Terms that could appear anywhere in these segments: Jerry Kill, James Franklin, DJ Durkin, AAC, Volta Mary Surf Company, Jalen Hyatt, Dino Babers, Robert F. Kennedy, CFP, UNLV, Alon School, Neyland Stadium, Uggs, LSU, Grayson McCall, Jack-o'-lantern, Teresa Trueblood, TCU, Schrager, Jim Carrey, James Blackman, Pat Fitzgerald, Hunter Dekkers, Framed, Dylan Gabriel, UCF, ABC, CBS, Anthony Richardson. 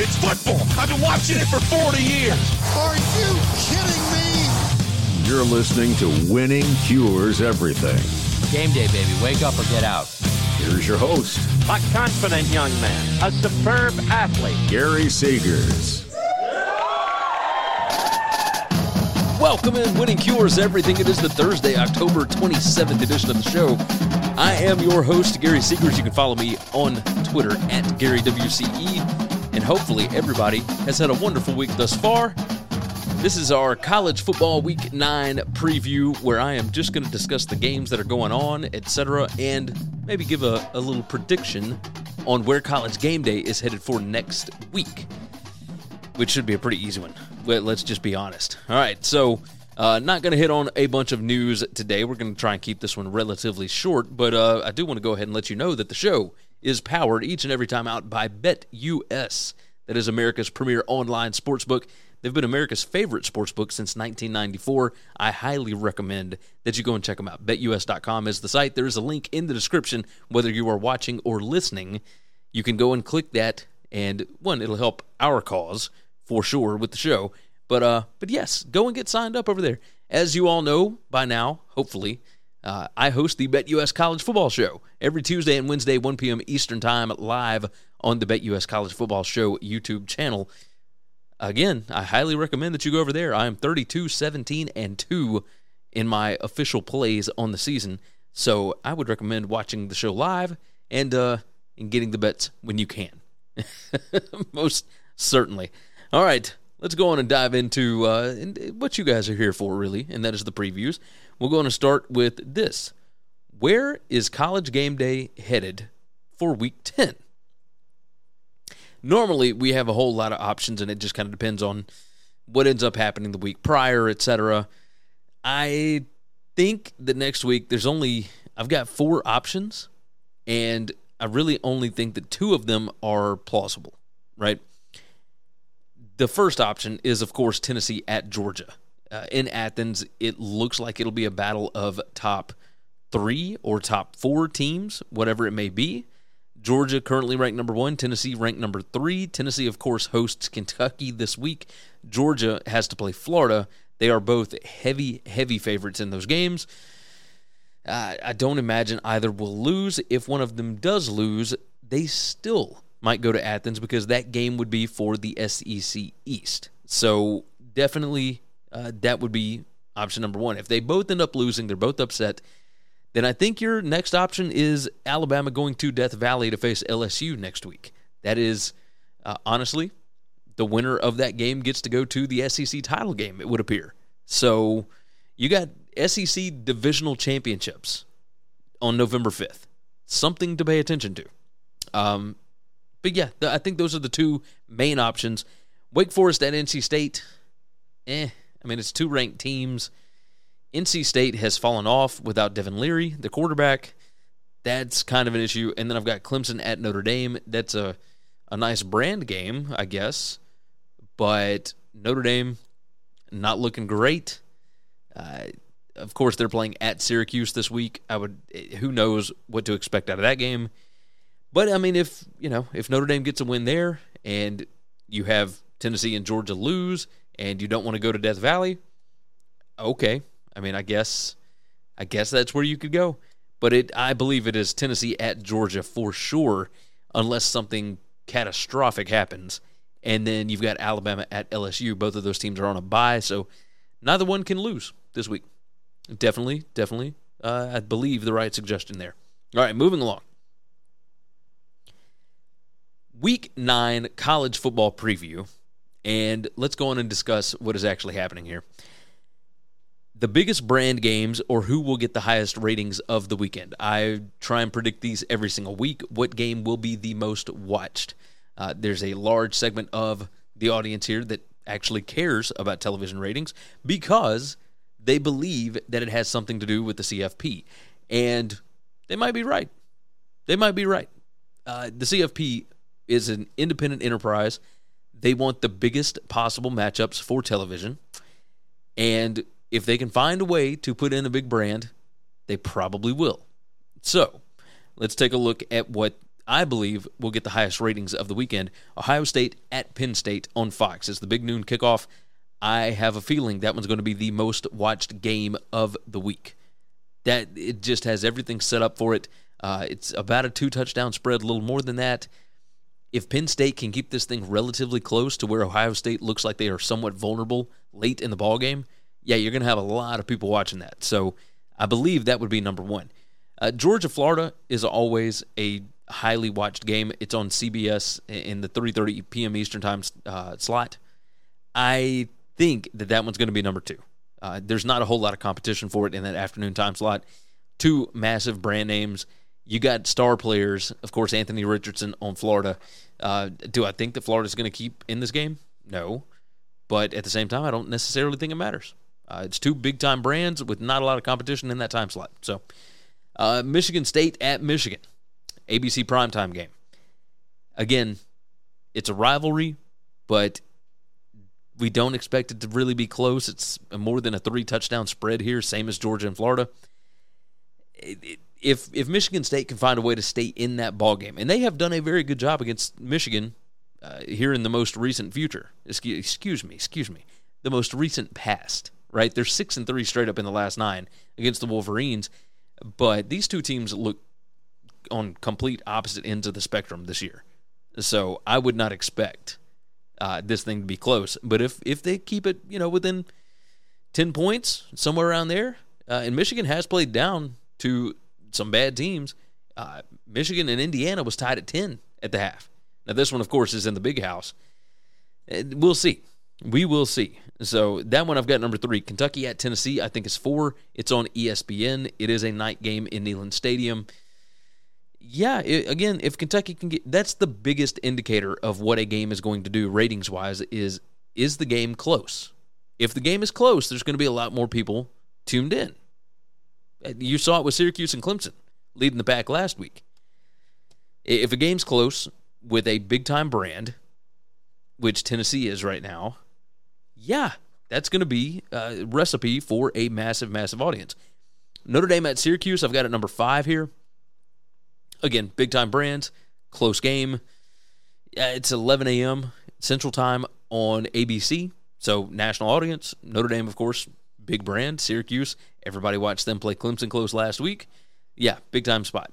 It's football. I've been watching it for 40 years. Are you kidding me? You're listening to Winning Cures Everything. Game day, baby. Wake up or get out. Here's your host. A confident young man. A superb athlete. Gary Segers. Welcome in, Winning Cures Everything. It is the Thursday, October 27th edition of the show. I am your host, Gary Segers. You can follow me on Twitter at GaryWCE. And hopefully everybody has had a wonderful week thus far. This is our college football week 9 preview, where I am just going to discuss the games that are going on, etc., and maybe give a little prediction on where college game day is headed for next week, which should be a pretty easy one. Let's just be honest. All right, so not going to hit on a bunch of news today. We're going to try and keep this one relatively short, but I do want to go ahead and let you know that the show is powered each and every time out by BetUS. That is America's premier online sportsbook. They've been America's favorite sportsbook since 1994. I highly recommend that you go and check them out. BetUS.com is the site. There is a link in the description, whether you are watching or listening. You can go and click that, and one, it'll help our cause for sure with the show. But yes, go and get signed up over there. As you all know by now, hopefully, I host the BetUS College Football Show every Tuesday and Wednesday, 1 p.m. Eastern Time, live on the BetUS College Football Show YouTube channel. Again, I highly recommend that you go over there. I am 32, 17, and 2 in my official plays on the season, so I would recommend watching the show live and getting the bets when you can. Most certainly. All right, let's go on and dive into what you guys are here for, really, and that is the previews. We're going to start with this. Where is college game day headed for week 10? Normally, we have a whole lot of options, and it just kind of depends on what ends up happening the week prior, etc. I think that next week I've got 4 options, and I really only think that 2 of them are plausible, right? The first option is, of course, Tennessee at Georgia. In Athens, it looks like it'll be a battle of top 3 or top 4 teams, whatever it may be. Georgia currently ranked number 1, Tennessee ranked number 3. Tennessee, of course, hosts Kentucky this week. Georgia has to play Florida. They are both heavy, heavy favorites in those games. I don't imagine either will lose. If one of them does lose, they still might go to Athens because that game would be for the SEC East. So definitely, that would be option number 1. If they both end up losing, they're both upset, then I think your next option is Alabama going to Death Valley to face LSU next week. That is, honestly, the winner of that game gets to go to the SEC title game, it would appear. So you got SEC divisional championships on November 5th. Something to pay attention to. But yeah, I think those are the 2 main options. Wake Forest at NC State, I mean, it's 2 ranked teams. NC State has fallen off without Devin Leary, the quarterback. That's kind of an issue. And then I've got Clemson at Notre Dame. That's a nice brand game, I guess. But Notre Dame, not looking great. Of course, they're playing at Syracuse this week. Who knows what to expect out of that game. But, I mean, if Notre Dame gets a win there and you have Tennessee and Georgia lose and you don't want to go to Death Valley, okay. I mean, I guess that's where you could go. But I believe it is Tennessee at Georgia for sure unless something catastrophic happens. And then you've got Alabama at LSU. Both of those teams are on a bye, so neither one can lose this week. Definitely, I believe the right suggestion there. All right, moving along. Week 9 college football preview, and let's go on and discuss what is actually happening here. The biggest brand games, or who will get the highest ratings of the weekend. I try and predict these every single week. What game will be the most watched? There's a large segment of the audience here that actually cares about television ratings because they believe that it has something to do with the CFP. And they might be right. The CFP is an independent enterprise. They want the biggest possible matchups for television. And if they can find a way to put in a big brand, they probably will. So let's take a look at what I believe will get the highest ratings of the weekend. Ohio State at Penn State on Fox. It's the big noon kickoff. I have a feeling that one's going to be the most watched game of the week. That it just has everything set up for it. It's about a 2-touchdown spread, a little more than that. If Penn State can keep this thing relatively close to where Ohio State looks like they are somewhat vulnerable late in the ballgame, yeah, you're going to have a lot of people watching that. So I believe that would be number one. Georgia-Florida is always a highly watched game. It's on CBS in the 3:30 p.m. Eastern time slot. I think that one's going to be number two. There's not a whole lot of competition for it in that afternoon time slot. Two massive brand names. You got star players. Of course, Anthony Richardson on Florida. Do I think that Florida's going to keep in this game? No. But at the same time, I don't necessarily think it matters. It's two big-time brands with not a lot of competition in that time slot. So, Michigan State at Michigan. ABC primetime game. Again, it's a rivalry, but we don't expect it to really be close. It's more than a 3-touchdown spread here, same as Georgia and Florida. If Michigan State can find a way to stay in that ballgame, and they have done a very good job against Michigan here in the most recent future. Excuse me, the most recent past, right? They're 6-3 straight up in the last 9 against the Wolverines, but these two teams look on complete opposite ends of the spectrum this year. So I would not expect this thing to be close. But if they keep it, within 10 points, somewhere around there, and Michigan has played down to some bad teams. Michigan and Indiana was tied at 10 at the half. Now this one, of course, is in the Big House. We'll see. We will see. So that one I've got number 3. Kentucky at Tennessee, I think is 4. It's on ESPN. It is a night game in Neyland Stadium. Yeah, again, if Kentucky can get... That's the biggest indicator of what a game is going to do ratings-wise is the game close? If the game is close, there's going to be a lot more people tuned in. You saw it with Syracuse and Clemson leading the pack last week. If a game's close with a big-time brand, which Tennessee is right now, yeah, that's going to be a recipe for a massive, massive audience. Notre Dame at Syracuse, I've got it number 5 here. Again, big-time brands, close game. It's 11 a.m. Central Time on ABC, so national audience. Notre Dame, of course, big brand. Syracuse, everybody watched them play Clemson close last week. Yeah, big-time spot.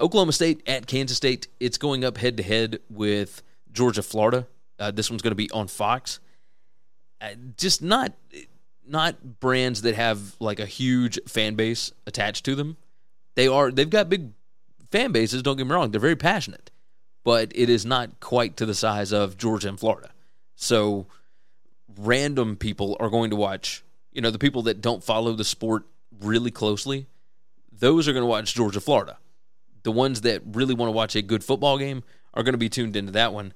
Oklahoma State at Kansas State. It's going up head-to-head with Georgia-Florida. This one's going to be on Fox. Just not brands that have, like, a huge fan base attached to them. They've got big fan bases, don't get me wrong, they're very passionate, but it is not quite to the size of Georgia and Florida. So random people are going to watch, the people that don't follow the sport really closely, those are going to watch Georgia, Florida. The ones that really want to watch a good football game are going to be tuned into that one.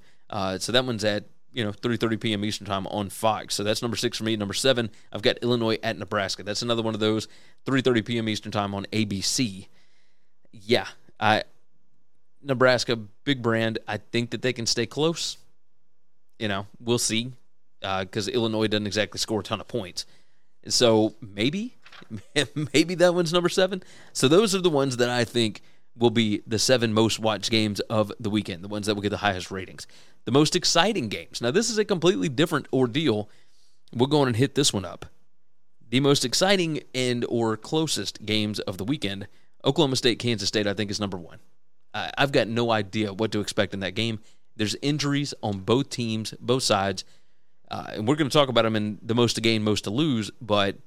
So that one's at, 3:30 p.m. Eastern time on Fox. So that's number 6 for me. Number 7, I've got Illinois at Nebraska. That's another one of those, 3:30 p.m. Eastern time on ABC. Yeah. Nebraska, big brand. I think that they can stay close. We'll see, because Illinois doesn't exactly score a ton of points. So maybe that one's number 7. So those are the ones that I think will be the 7 most watched games of the weekend, the ones that will get the highest ratings. The most exciting games. Now, this is a completely different ordeal. We'll go on and hit this one up. The most exciting and or closest games of the weekend. Oklahoma State, Kansas State, I think is number 1. I've got no idea what to expect in that game. There's injuries on both teams, both sides, and we're going to talk about them in the most to gain, most to lose, but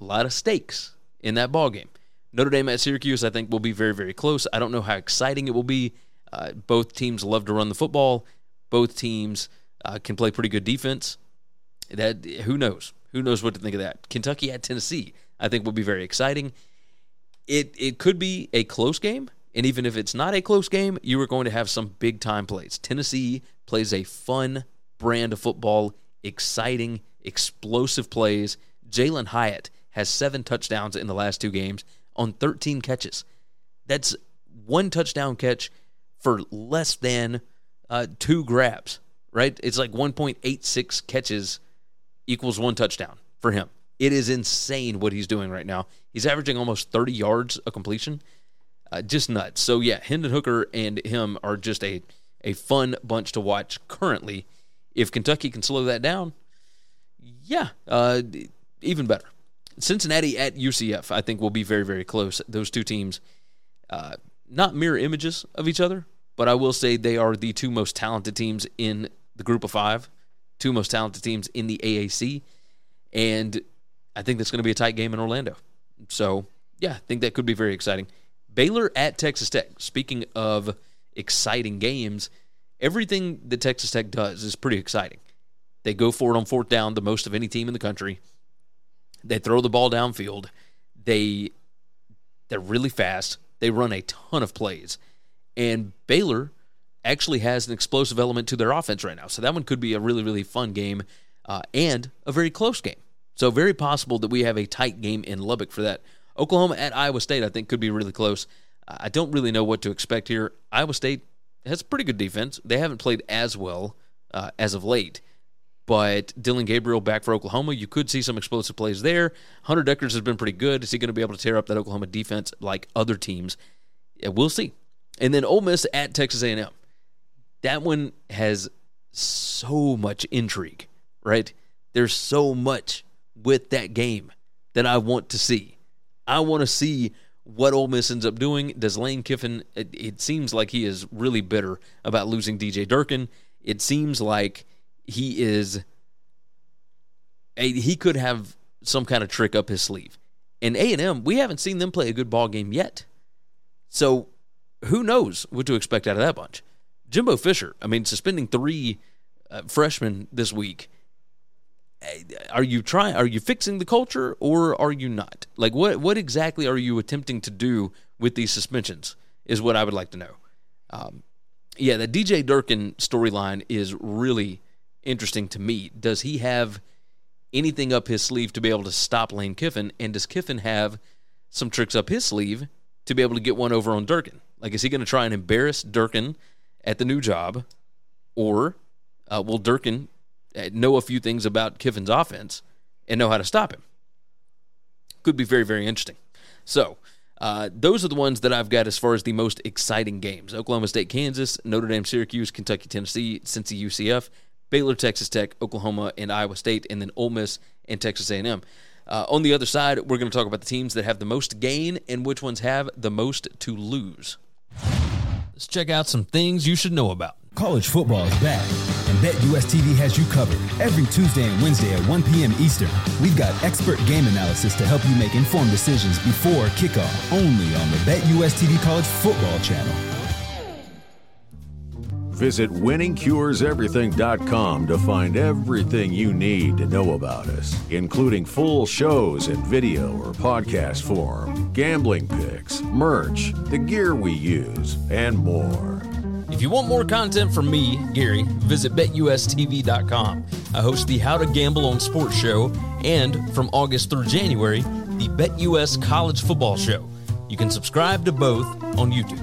a lot of stakes in that ballgame. Notre Dame at Syracuse, I think, will be very, very close. I don't know how exciting it will be. Both teams love to run the football. Both teams can play pretty good defense. That, who knows? Who knows what to think of that? Kentucky at Tennessee, I think, will be very exciting. It could be a close game, and even if it's not a close game, you are going to have some big-time plays. Tennessee plays a fun brand of football, exciting, explosive plays. Jalen Hyatt has 7 touchdowns in the last 2 games on 13 catches. That's 1 touchdown catch for less than 2 grabs, right? It's like 1.86 catches equals 1 touchdown for him. It is insane what he's doing right now. He's averaging almost 30 yards a completion. Just nuts. So, yeah, Hendon Hooker and him are just a fun bunch to watch currently. If Kentucky can slow that down, yeah, even better. Cincinnati at UCF, I think, will be very, very close. Those two teams, not mirror images of each other, but I will say they are the 2 most talented teams in the group of 5, 2 most talented teams in the AAC, and I think that's going to be a tight game in Orlando. So, yeah, I think that could be very exciting. Baylor at Texas Tech. Speaking of exciting games, everything that Texas Tech does is pretty exciting. They go for it on 4th down, the most of any team in the country. They throw the ball downfield. They're really fast. They run a ton of plays. And Baylor actually has an explosive element to their offense right now. So that one could be a really, really fun game and a very close game. So very possible that we have a tight game in Lubbock for that. Oklahoma at Iowa State, I think, could be really close. I don't really know what to expect here. Iowa State has a pretty good defense. They haven't played as well as of late. But Dylan Gabriel back for Oklahoma, you could see some explosive plays there. Hunter Dekkers has been pretty good. Is he going to be able to tear up that Oklahoma defense like other teams? Yeah, we'll see. And then Ole Miss at Texas A&M. That one has so much intrigue, right? There's so much with that game that I want to see. I want to see what Ole Miss ends up doing. Does Lane Kiffin, it seems like he is really bitter about losing DJ Durkin. It seems like he is, he could have some kind of trick up his sleeve. And A&M, we haven't seen them play a good ball game yet. So who knows what to expect out of that bunch. Jimbo Fisher, I mean, suspending 3 freshmen this week. Are you trying? Are you fixing the culture, or are you not? Like, what exactly are you attempting to do with these suspensions is what I would like to know. Yeah, the DJ Durkin storyline is really interesting to me. Does he have anything up his sleeve to be able to stop Lane Kiffin, and does Kiffin have some tricks up his sleeve to be able to get one over on Durkin? Like, is he going to try and embarrass Durkin at the new job, or will Durkin know a few things about Kiffin's offense and know how to stop him? Could be very, very interesting. So those are the ones that I've got as far as the most exciting games. Oklahoma State, Kansas, Notre Dame, Syracuse, Kentucky, Tennessee, Cincy, UCF, Baylor, Texas Tech, Oklahoma, and Iowa State, and then Ole Miss and Texas A&M. On the other side, we're going to talk about the teams that have the most to gain and which ones have the most to lose. Let's check out some things you should know about. College football is back, and BetUS TV has you covered. Every Tuesday and Wednesday at 1 p.m. Eastern, we've got expert game analysis to help you make informed decisions before kickoff, only on the BetUS TV College Football Channel. Visit winningcureseverything.com to find everything you need to know about us, including full shows in video or podcast form, gambling picks, merch, the gear we use, and more. If you want more content from me, Gary, visit BetUSTV.com. I host the How to Gamble on Sports show and, from August through January, the BetUS College Football show. You can subscribe to both on YouTube.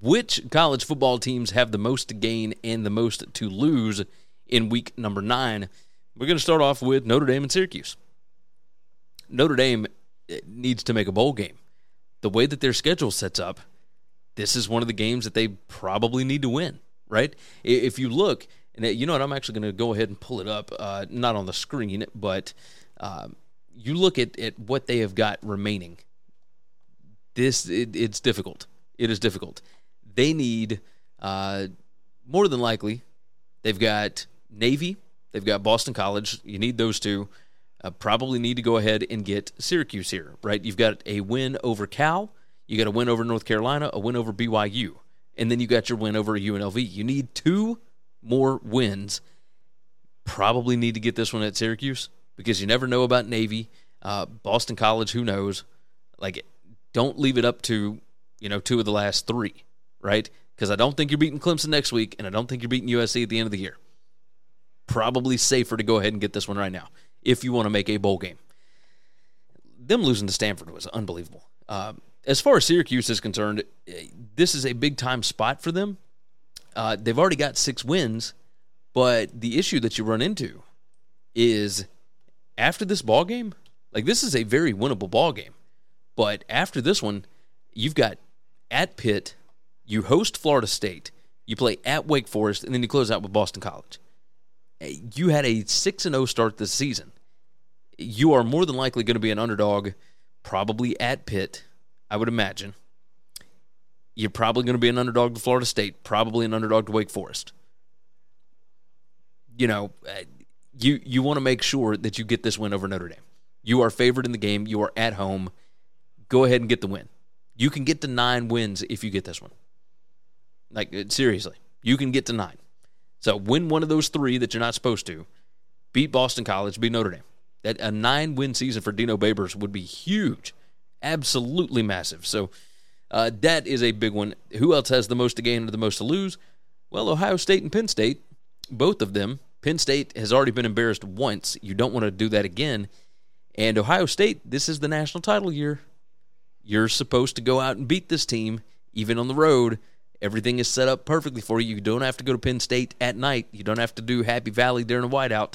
which college football teams have the most to gain and the most to lose in week number 9. We're going to start off with Notre Dame and Syracuse. Notre Dame needs to make a bowl game. The way that their schedule sets up, this is one of the games that they probably need to win, right? If you look, and you know what, I'm actually going to go ahead and pull it up, not on the screen, but you look at what they have got remaining. It's difficult. It is difficult. They need, more than likely, they've got Navy, they've got Boston College. You need those two. Probably need to go ahead and get Syracuse here, right? You've got a win over Cal. You got a win over North Carolina, a win over BYU, and then you got your win over UNLV. You need 2 more wins. Probably need to get this one at Syracuse because you never know about Navy, Boston College. Who knows? Like, don't leave it up to 2 of the last 3, right? Because I don't think you're beating Clemson next week, and I don't think you're beating USC at the end of the year. Probably safer to go ahead and get this one right now if you want to make a bowl game. Them losing to Stanford was unbelievable. As far as Syracuse is concerned, this is a big-time spot for them. They've already got 6 wins, but the issue that you run into is after this ball game, like this is a very winnable ball game, but after this one, you've got at Pitt, you host Florida State, you play at Wake Forest, and then you close out with Boston College. You had a 6-0 start this season. You are more than likely going to be an underdog, probably at Pitt, I would imagine. You're probably going to be an underdog to Florida State, probably an underdog to Wake Forest. You want to make sure that you get this win over Notre Dame. You are favored in the game. You are at home. Go ahead and get the win. You can get to 9 wins if you get this one. Like, seriously, you can get to 9. So win one of those 3 that you're not supposed to. Beat Boston College, beat Notre Dame. That a 9-win season for Dino Babers would be huge. Absolutely massive. So that is a big one. Who else has the most to gain or the most to lose? Well, Ohio State and Penn State, both of them. Penn State has already been embarrassed once. You don't want to do that again. And Ohio State, this is the national title year. You're supposed to go out and beat this team, even on the road. Everything is set up perfectly for you. You don't have to go to Penn State at night. You don't have to do Happy Valley during a whiteout.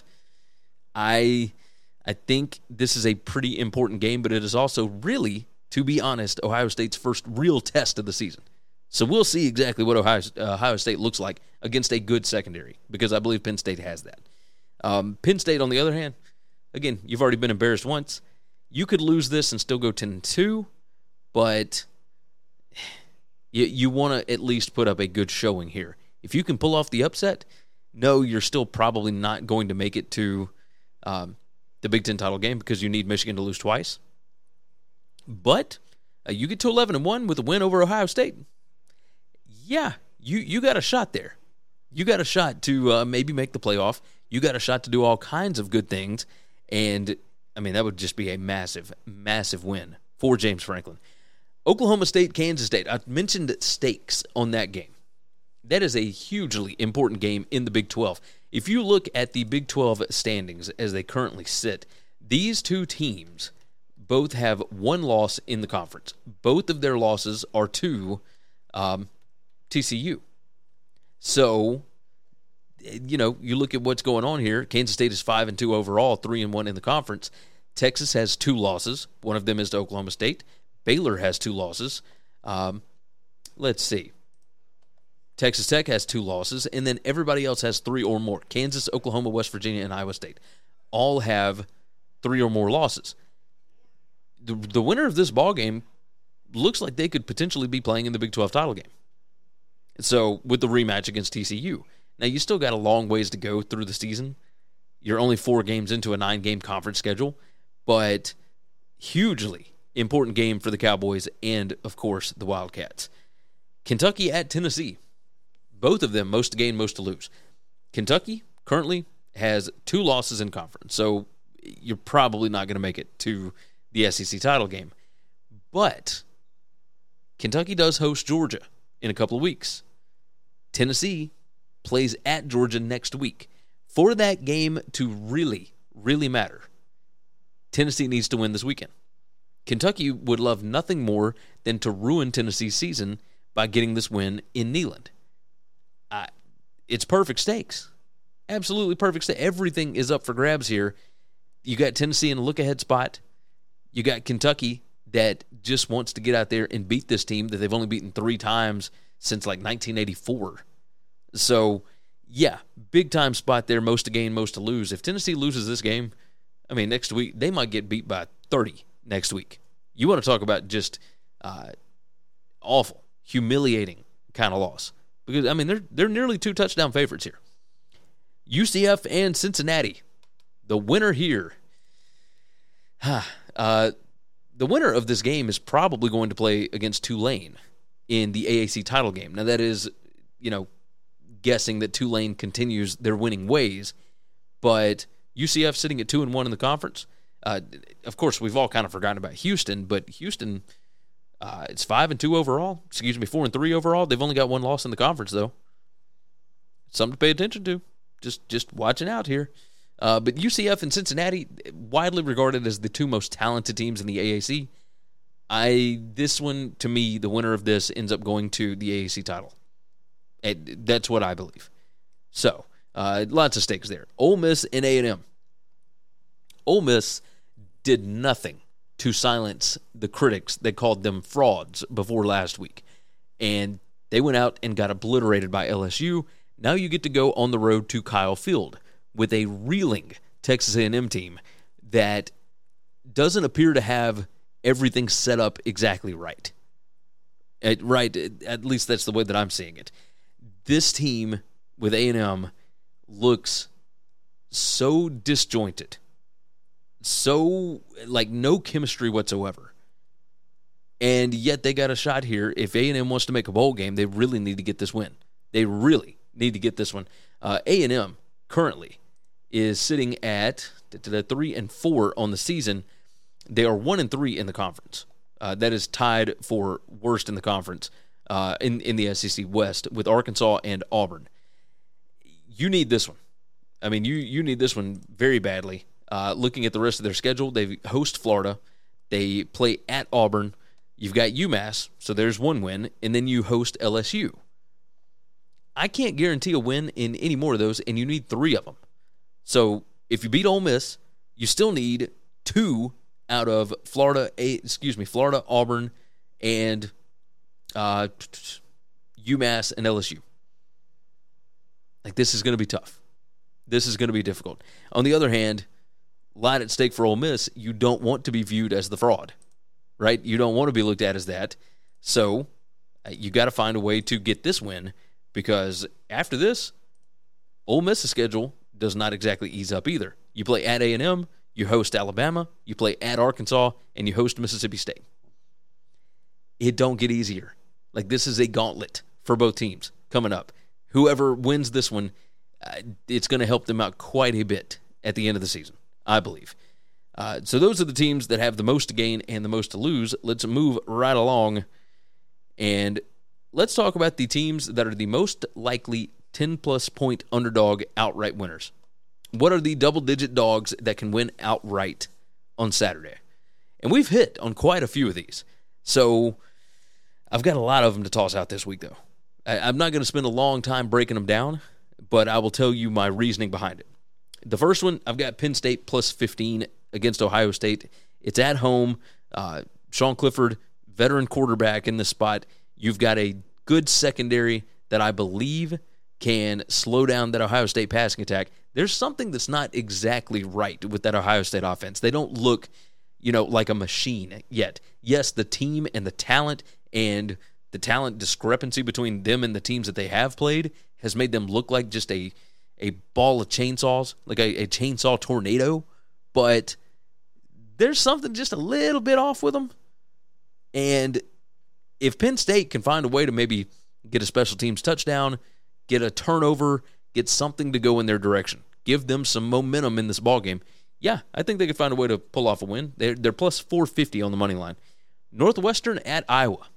I think this is a pretty important game, but it is also really, to be honest, Ohio State's first real test of the season. So we'll see exactly what Ohio State looks like against a good secondary, because I believe Penn State has that. Penn State, on the other hand, again, you've already been embarrassed once. You could lose this and still go 10-2, but you want to at least put up a good showing here. If you can pull off the upset, no, you're still probably not going to make it to the Big Ten title game because you need Michigan to lose twice. But you get to 11-1 with a win over Ohio State. Yeah, you got a shot there. You got a shot to maybe make the playoff. You got a shot to do all kinds of good things. And, I mean, that would just be a massive, massive win for James Franklin. Oklahoma State, Kansas State. I mentioned stakes on that game. That is a hugely important game in the Big 12. If you look at the Big 12 standings as they currently sit, these two teams both have one loss in the conference. Both of their losses are to TCU. So, you look at what's going on here. Kansas State is 5-2 overall, 3-1 in the conference. Texas has 2 losses. One of them is to Oklahoma State. Baylor has 2 losses. Let's see. Texas Tech has 2 losses, and then everybody else has 3 or more. Kansas, Oklahoma, West Virginia, and Iowa State all have 3 or more losses. The winner of this ballgame looks like they could potentially be playing in the Big 12 title game. So, with the rematch against TCU. Now, you still got a long ways to go through the season. You're only 4 games into a 9-game conference schedule, but hugely important game for the Cowboys and, of course, the Wildcats. Kentucky at Tennessee. Both of them, most to gain, most to lose. Kentucky currently has 2 losses in conference, so you're probably not going to make it to the SEC title game. But Kentucky does host Georgia in a couple of weeks. Tennessee plays at Georgia next week. For that game to really, really matter, Tennessee needs to win this weekend. Kentucky would love nothing more than to ruin Tennessee's season by getting this win in Neyland. It's perfect stakes. Absolutely perfect stakes. Everything is up for grabs here. You got Tennessee in a look-ahead spot. You got Kentucky that just wants to get out there and beat this team that they've only beaten 3 times since, like, 1984. So, yeah, big-time spot there, most to gain, most to lose. If Tennessee loses this game, I mean, next week, they might get beat by 30 next week. You want to talk about just awful, humiliating kind of loss. Because, I mean, they're nearly 2 touchdown favorites here. UCF and Cincinnati, the winner here. The winner of this game is probably going to play against Tulane in the AAC title game. Now, that is, you know, guessing that Tulane continues their winning ways, but UCF sitting at 2-1 in the conference. Of course, we've all kind of forgotten about Houston, but Houston, it's 5-2 overall. 4-3 overall. They've only got 1 loss in the conference, though. Something to pay attention to. Just watching out here. But UCF and Cincinnati, widely regarded as the 2 most talented teams in the AAC. This one, to me, the winner of this ends up going to the AAC title. That's what I believe. So, lots of stakes there. Ole Miss and A&M. Ole Miss did nothing to silence the critics that called them frauds before last week. And they went out and got obliterated by LSU. Now you get to go on the road to Kyle Field with a reeling Texas A&M team that doesn't appear to have everything set up exactly right. At least that's the way that I'm seeing it. This team with A&M looks so disjointed, so, like, no chemistry whatsoever. And yet they got a shot here. If A&M wants to make a bowl game, they really need to get this win. They really need to get this one. A&M currently is sitting at 3-4 on the season. They are 1-3 in the conference. That is tied for worst in the conference in the SEC West with Arkansas and Auburn. You need this one. I mean, you need this one very badly. Looking at the rest of their schedule, they host Florida. They play at Auburn. You've got UMass, so there's 1 win, and then you host LSU. I can't guarantee a win in any more of those, and you need 3 of them. So if you beat Ole Miss, you still need 2 out of Florida, Auburn, and UMass and LSU. Like, this is going to be tough. This is going to be difficult. On the other hand, lot at stake for Ole Miss. You don't want to be viewed as the fraud, right? You don't want to be looked at as that. So you got to find a way to get this win, because after this, Ole Miss's schedule does not exactly ease up either. You play at A&M, you host Alabama, you play at Arkansas, and you host Mississippi State. It don't get easier. Like, this is a gauntlet for both teams coming up. Whoever wins this one, it's going to help them out quite a bit at the end of the season, I believe. So those are the teams that have the most to gain and the most to lose. Let's move right along, and let's talk about the teams that are the most likely 10-plus point underdog outright winners. What are the double-digit dogs that can win outright on Saturday? And we've hit on quite a few of these. So I've got a lot of them to toss out this week, though. I'm not going to spend a long time breaking them down, but I will tell you my reasoning behind it. The first one, I've got Penn State plus 15 against Ohio State. It's at home. Sean Clifford, veteran quarterback in this spot. You've got a good secondary that I believe can slow down that Ohio State passing attack. There's something that's not exactly right with that Ohio State offense. They don't look, like a machine yet. Yes, the team and the talent and the talent discrepancy between them and the teams that they have played has made them look like just a ball of chainsaws, like a chainsaw tornado, but there's something just a little bit off with them. And if Penn State can find a way to maybe get a special teams touchdown, get a turnover, get something to go in their direction, give them some momentum in this ballgame, yeah, I think they could find a way to pull off a win. They're plus 450 on the money line. Northwestern at Iowa.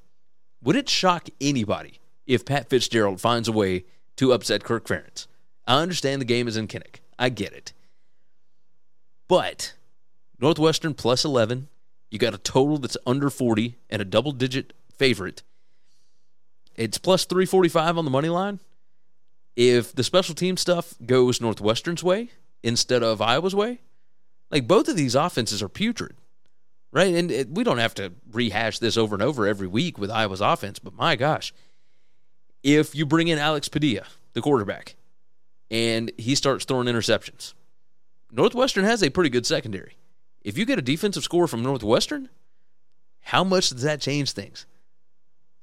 Would it shock anybody if Pat Fitzgerald finds a way to upset Kirk Ferentz? I understand the game is in Kinnick. I get it. But Northwestern plus 11, you got a total that's under 40 and a double-digit favorite. It's plus 345 on the money line. If the special team stuff goes Northwestern's way instead of Iowa's way, like, both of these offenses are putrid, right? And we don't have to rehash this over and over every week with Iowa's offense, but my gosh, if you bring in Alex Padilla, the quarterback, and he starts throwing interceptions, Northwestern has a pretty good secondary. If you get a defensive score from Northwestern, how much does that change things?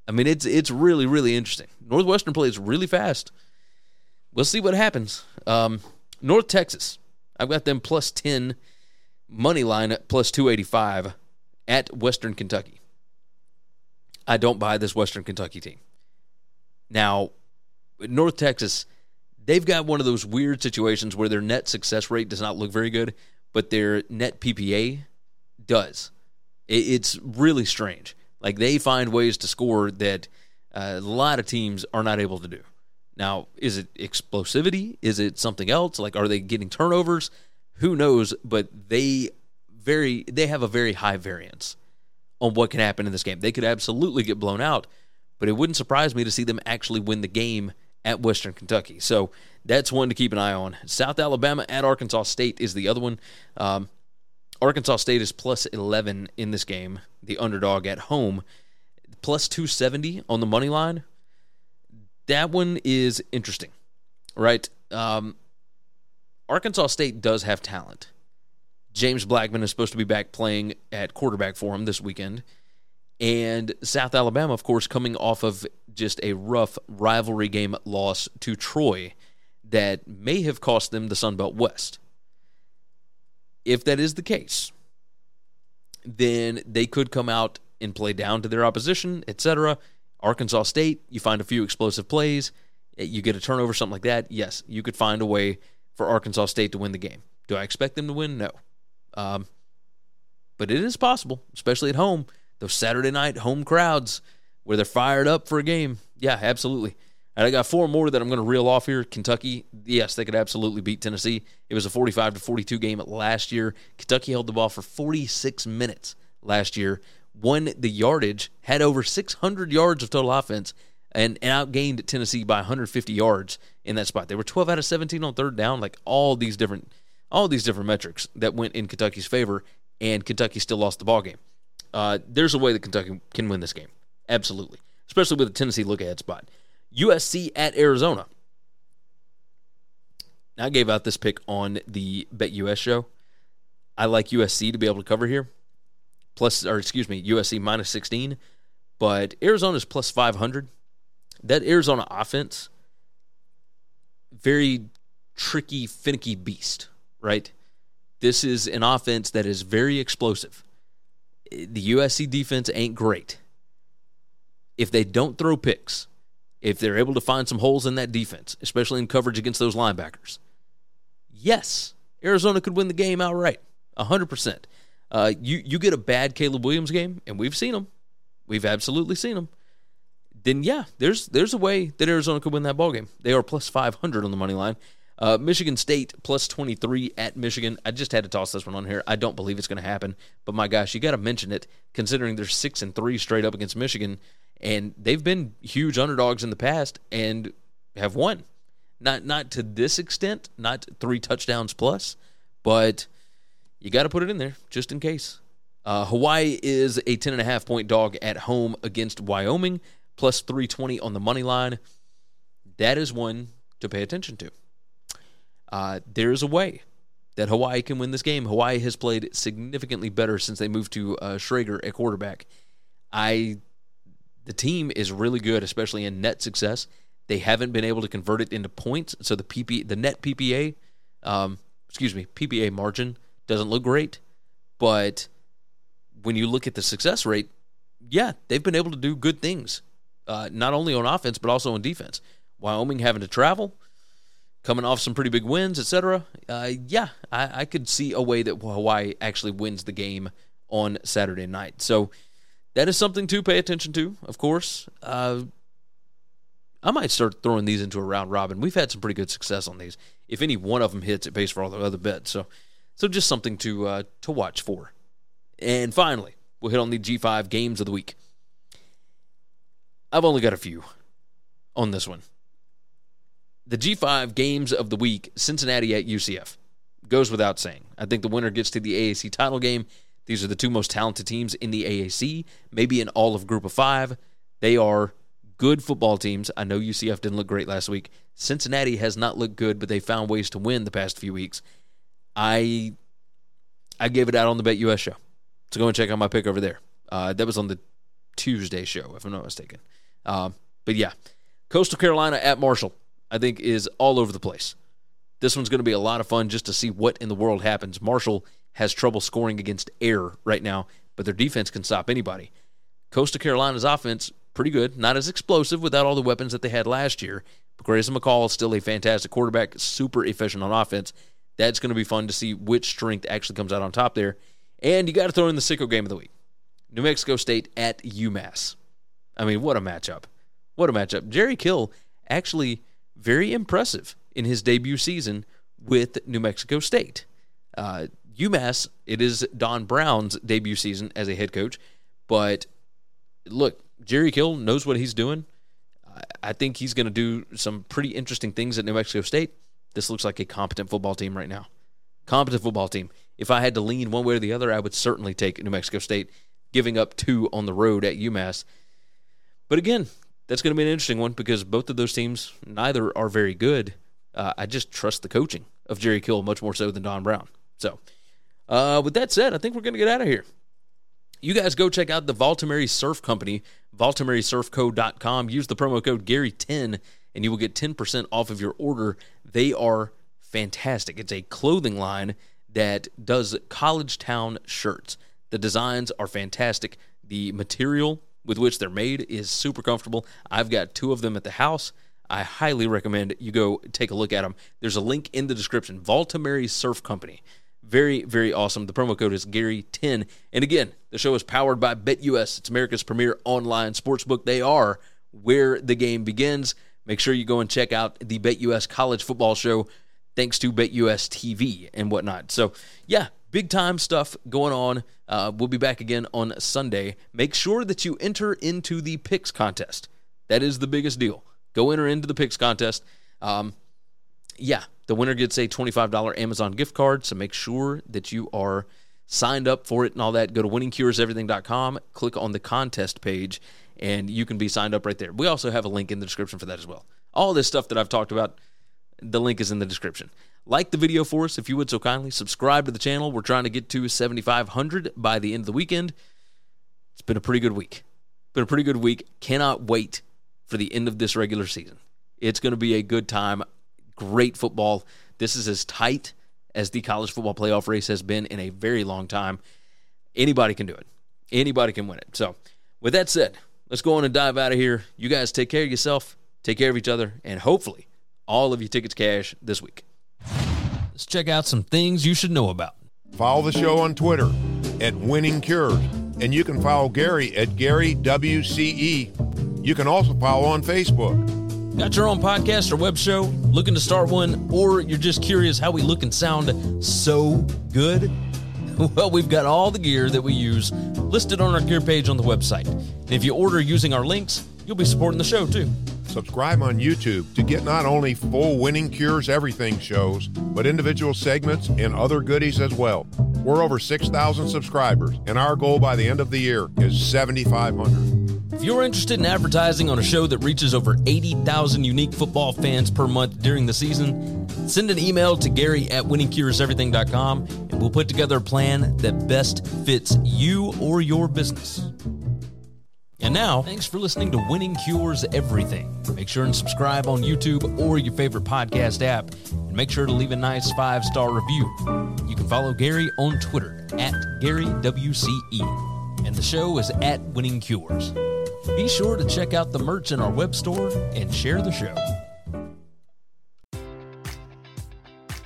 I mean, it's really, really interesting. Northwestern plays really fast. We'll see what happens. North Texas, I've got them plus 10, money line at plus 285 at Western Kentucky. I don't buy this Western Kentucky team. Now, North Texas, they've got one of those weird situations where their net success rate does not look very good, but their net PPA does. It's really strange. Like, they find ways to score that a lot of teams are not able to do. Now, is it explosivity? Is it something else? Like, are they getting turnovers? Who knows? But they have a very high variance on what can happen in this game. They could absolutely get blown out, but it wouldn't surprise me to see them actually win the game at Western Kentucky. So that's one to keep an eye on. South Alabama at Arkansas State is the other one. Arkansas State is plus 11 in this game, the underdog at home, plus 270 on the money line. That one is interesting, right? Arkansas State does have talent. James Blackman is supposed to be back playing at quarterback for him this weekend. And South Alabama, of course, coming off of just a rough rivalry game loss to Troy that may have cost them the Sun Belt West. If that is the case, then they could come out and play down to their opposition, etc. Arkansas State, you find a few explosive plays, you get a turnover, something like that. Yes, you could find a way for Arkansas State to win the game. Do I expect them to win? No. But it is possible, especially at home. Those Saturday night home crowds where they're fired up for a game. Yeah, absolutely. And I got four more that I'm going to reel off here. Kentucky, yes, they could absolutely beat Tennessee. It was a 45-42 game last year. Kentucky held the ball for 46 minutes last year, won the yardage, had over 600 yards of total offense, and outgained Tennessee by 150 yards in that spot. They were 12 out of 17 on third down, like all these different metrics that went in Kentucky's favor, and Kentucky still lost the ball game. There's a way that Kentucky can win this game, absolutely, especially with a Tennessee look-ahead spot. USC at Arizona. Now, I gave out this pick on the BetUS show. I like USC to be able to cover here. USC minus 16, but Arizona's plus 500. That Arizona offense, very tricky, finicky beast, right? This is an offense that is very explosive. The USC defense ain't great. If they don't throw picks, if they're able to find some holes in that defense, especially in coverage against those linebackers, yes, Arizona could win the game outright, 100%. You get a bad Caleb Williams game, and we've seen them. We've absolutely seen them. Then, yeah, there's a way that Arizona could win that ballgame. They are plus 500 on the money line. Michigan State, plus 23 at Michigan. I just had to toss this one on here. I don't believe it's going to happen, but my gosh, you got to mention it, considering they're 6-3 straight up against Michigan, and they've been huge underdogs in the past and have won. Not to this extent, not 3 touchdowns plus, but you got to put it in there just in case. Hawaii is a 10.5 point dog at home against Wyoming, plus 320 on the money line. That is one to pay attention to. There is a way that Hawaii can win this game. Hawaii has played significantly better since they moved to Schrager at quarterback. The team is really good, especially in net success. They haven't been able to convert it into points, so the net PPA, PPA margin doesn't look great. But when you look at the success rate, yeah, they've been able to do good things, not only on offense but also on defense. Wyoming having to travel, coming off some pretty big wins, etc. I could see a way that Hawaii actually wins the game on Saturday night. So that is something to pay attention to, of course. I might start throwing these into a round robin. We've had some pretty good success on these. If any one of them hits, it pays for all the other bets. So just something to watch for. And finally, we'll hit on the G5 games of the week. I've only got a few. on this one. The G5 games of the week, Cincinnati at UCF. Goes without saying. I think the winner gets to the AAC title game. These are the two most talented teams in the AAC, maybe in all of Group of Five. They are good football teams. I know UCF didn't look great last week. Cincinnati has not looked good, but they found ways to win the past few weeks. I gave it out on the BetUS show. So go and check out my pick over there. That was on the Tuesday show, if I'm not mistaken. But yeah, Coastal Carolina at Marshall, I think, is all over the place. This one's going to be a lot of fun just to see what in the world happens. Marshall has trouble scoring against air right now, but their defense can stop anybody. Coastal Carolina's offense, pretty good. Not as explosive without all the weapons that they had last year. But Grayson McCall is still a fantastic quarterback, super efficient on offense. That's going to be fun to see which strength actually comes out on top there. And you got to throw in the sicko game of the week. New Mexico State at UMass. I mean, what a matchup. What a matchup. Jerry Kill, actually very impressive in his debut season with New Mexico State. UMass, it is Don Brown's debut season as a head coach. But look, Jerry Kill knows what he's doing. I think he's going to do some pretty interesting things at New Mexico State. This looks like a competent football team right now. Competent football team. If I had to lean one way or the other, I would certainly take New Mexico State, giving up 2 on the road at UMass. But again, that's going to be an interesting one because both of those teams, neither are very good. I just trust the coaching of Jerry Kill much more so than Don Brown. So with that said, I think we're going to get out of here. You guys go check out the Volta Mary Surf Company, voltamarysurfco.com. Use the promo code Gary10, and you will get 10% off of your order. They are fantastic. It's a clothing line that does college town shirts. The designs are fantastic. The material with which they're made is super comfortable. I've got 2 of them at the house. I highly recommend you go take a look at them. There's a link in the description. Volta Mary Surf Company. Very, very awesome. The promo code is Gary10. And again, the show is powered by BetUS. It's America's premier online sportsbook. They are where the game begins. Make sure you go and check out the BetUS College Football Show, thanks to BetUS TV and whatnot. So, yeah, big time stuff going on. We'll be back again on Sunday. Make sure that you enter into the picks contest. That is the biggest deal. Go enter into the picks contest. The winner gets a $25 Amazon gift card, so make sure that you are signed up for it and all that. Go to winningcureseverything.com, click on the contest page, and you can be signed up right there. We also have a link in the description for that as well. All this stuff that I've talked about, the link is in the description. Like the video for us, if you would so kindly. Subscribe to the channel. We're trying to get to 7,500 by the end of the weekend. It's been a pretty good week. Cannot wait for the end of this regular season. It's going to be a good time. Great football. This is as tight as the college football playoff race has been in a very long time. Anybody can do it. Anybody can win it. So, with that said, let's go on and dive out of here. You guys take care of yourself, take care of each other, and hopefully all of your tickets cash this week. Let's check out some things you should know about. Follow the show on Twitter @WinningCures, and you can follow Gary @GaryWCE. You can also follow on Facebook. Got your own podcast or web show? Looking to start one? Or you're just curious how we look and sound so good? Well, we've got all the gear that we use listed on our gear page on the website. And if you order using our links, you'll be supporting the show too. Subscribe on YouTube to get not only full Winning Cures Everything shows, but individual segments and other goodies as well. We're over 6,000 subscribers, and our goal by the end of the year is 7,500. If you're interested in advertising on a show that reaches over 80,000 unique football fans per month during the season, send an email to Gary @winningcureseverything.com, and we'll put together a plan that best fits you or your business. And now, thanks for listening to Winning Cures Everything. Make sure and subscribe on YouTube or your favorite podcast app, and make sure to leave a nice 5-star review. You can follow Gary on Twitter @GaryWCE, and the show is @Winning Cures. Be sure to check out the merch in our web store and share the show.